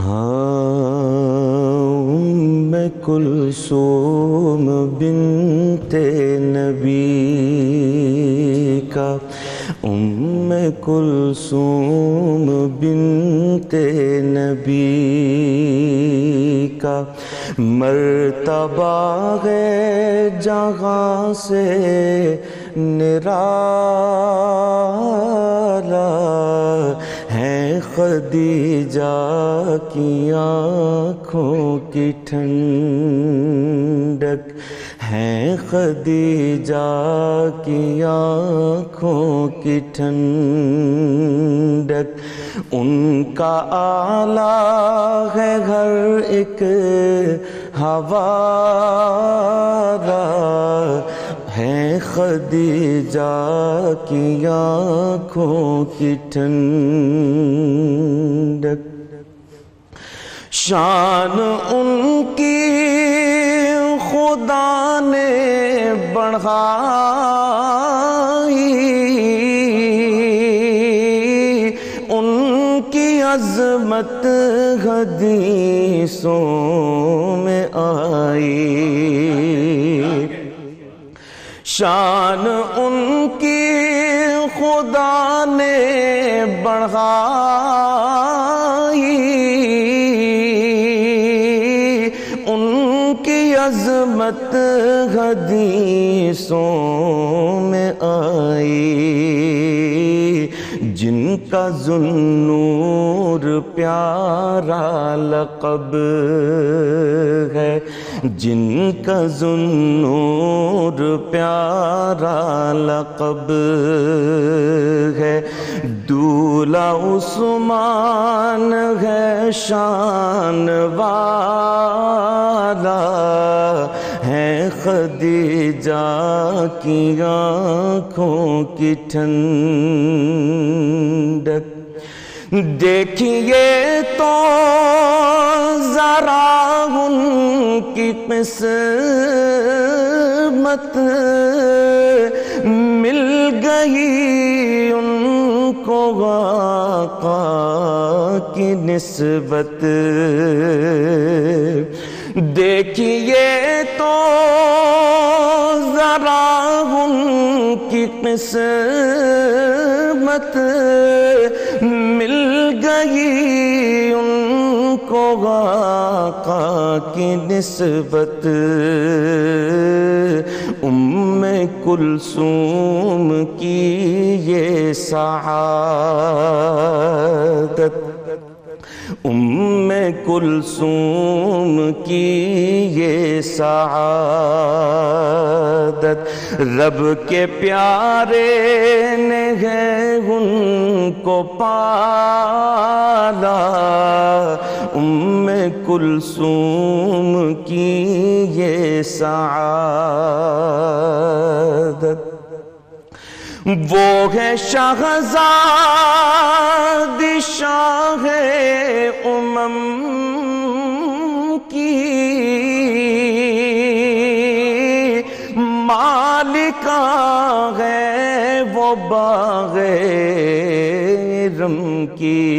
ہاں میں کلثوم بنت نبی کا کلثوم بنت نبی کا مرتبہ ہے جہاں سے نرالا ہے خدیجہ کی آنکھوں کی ٹھنڈک ہے خدیجہ کی آنکھوں کی ٹھنڈک ان کا آلہ ہے ہر ایک ہوارا ہے خدیجہ کی آنکھوں کی ٹھنڈک شان ان کی خدا نے بڑھائی ان کی عظمت حدیثوں میں آئی شان ان کی خدا نے بڑھائی عظمت حدیثوں میں آئی جن کا ذوالنور پیارا لقب ہے جن کا ذوالنور پیارا لقب ہے دولہ عثمان ہے شان والا ہے خدیجہ کی آنکھوں کی ٹھنڈک دیکھیے تو ذرا ان کی قسمت مل گئی ان کو آقا کی نسبت دیکھیے تو ذرا ان کی قسمت مل گئی ان کو آقا کی نسبت ام کلثوم کی یہ سعادت ام کلثوم کی یہ سعادت رب کے پیارے نے ہے ان کو پالا ام کلثوم کی یہ سعادت وہ ہے شہزاد شاہ امم کی مالکہ ہے وہ باغ رم کی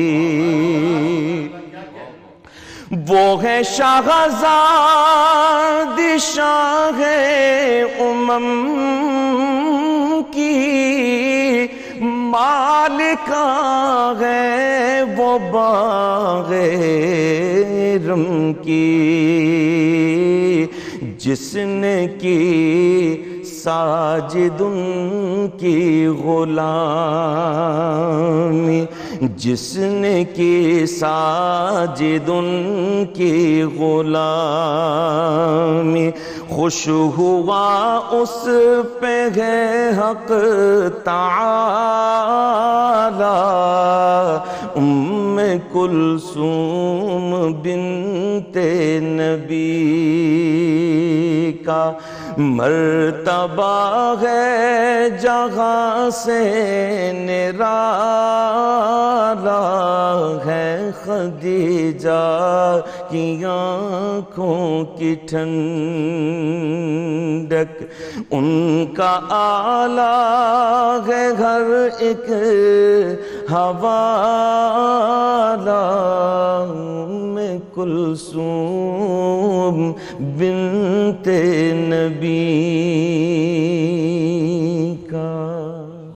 وہ ہے شہزاد شاہ امم کی مالکہ ہے وہ باغ رم کی جس نے کی ساجد ان کی غلامی جس نے کی ساجد ان کی غلامی خوش ہوا اس پہ ہے حق تعالی ام کلثوم بنت نبی کا مرتبہ ہے جہاں سے نرالا ہے خدیجہ کی آنکھوں کی ٹھنڈک ان کا آلہ ہے ہر ایک حوالہ کلثوم بنت نبی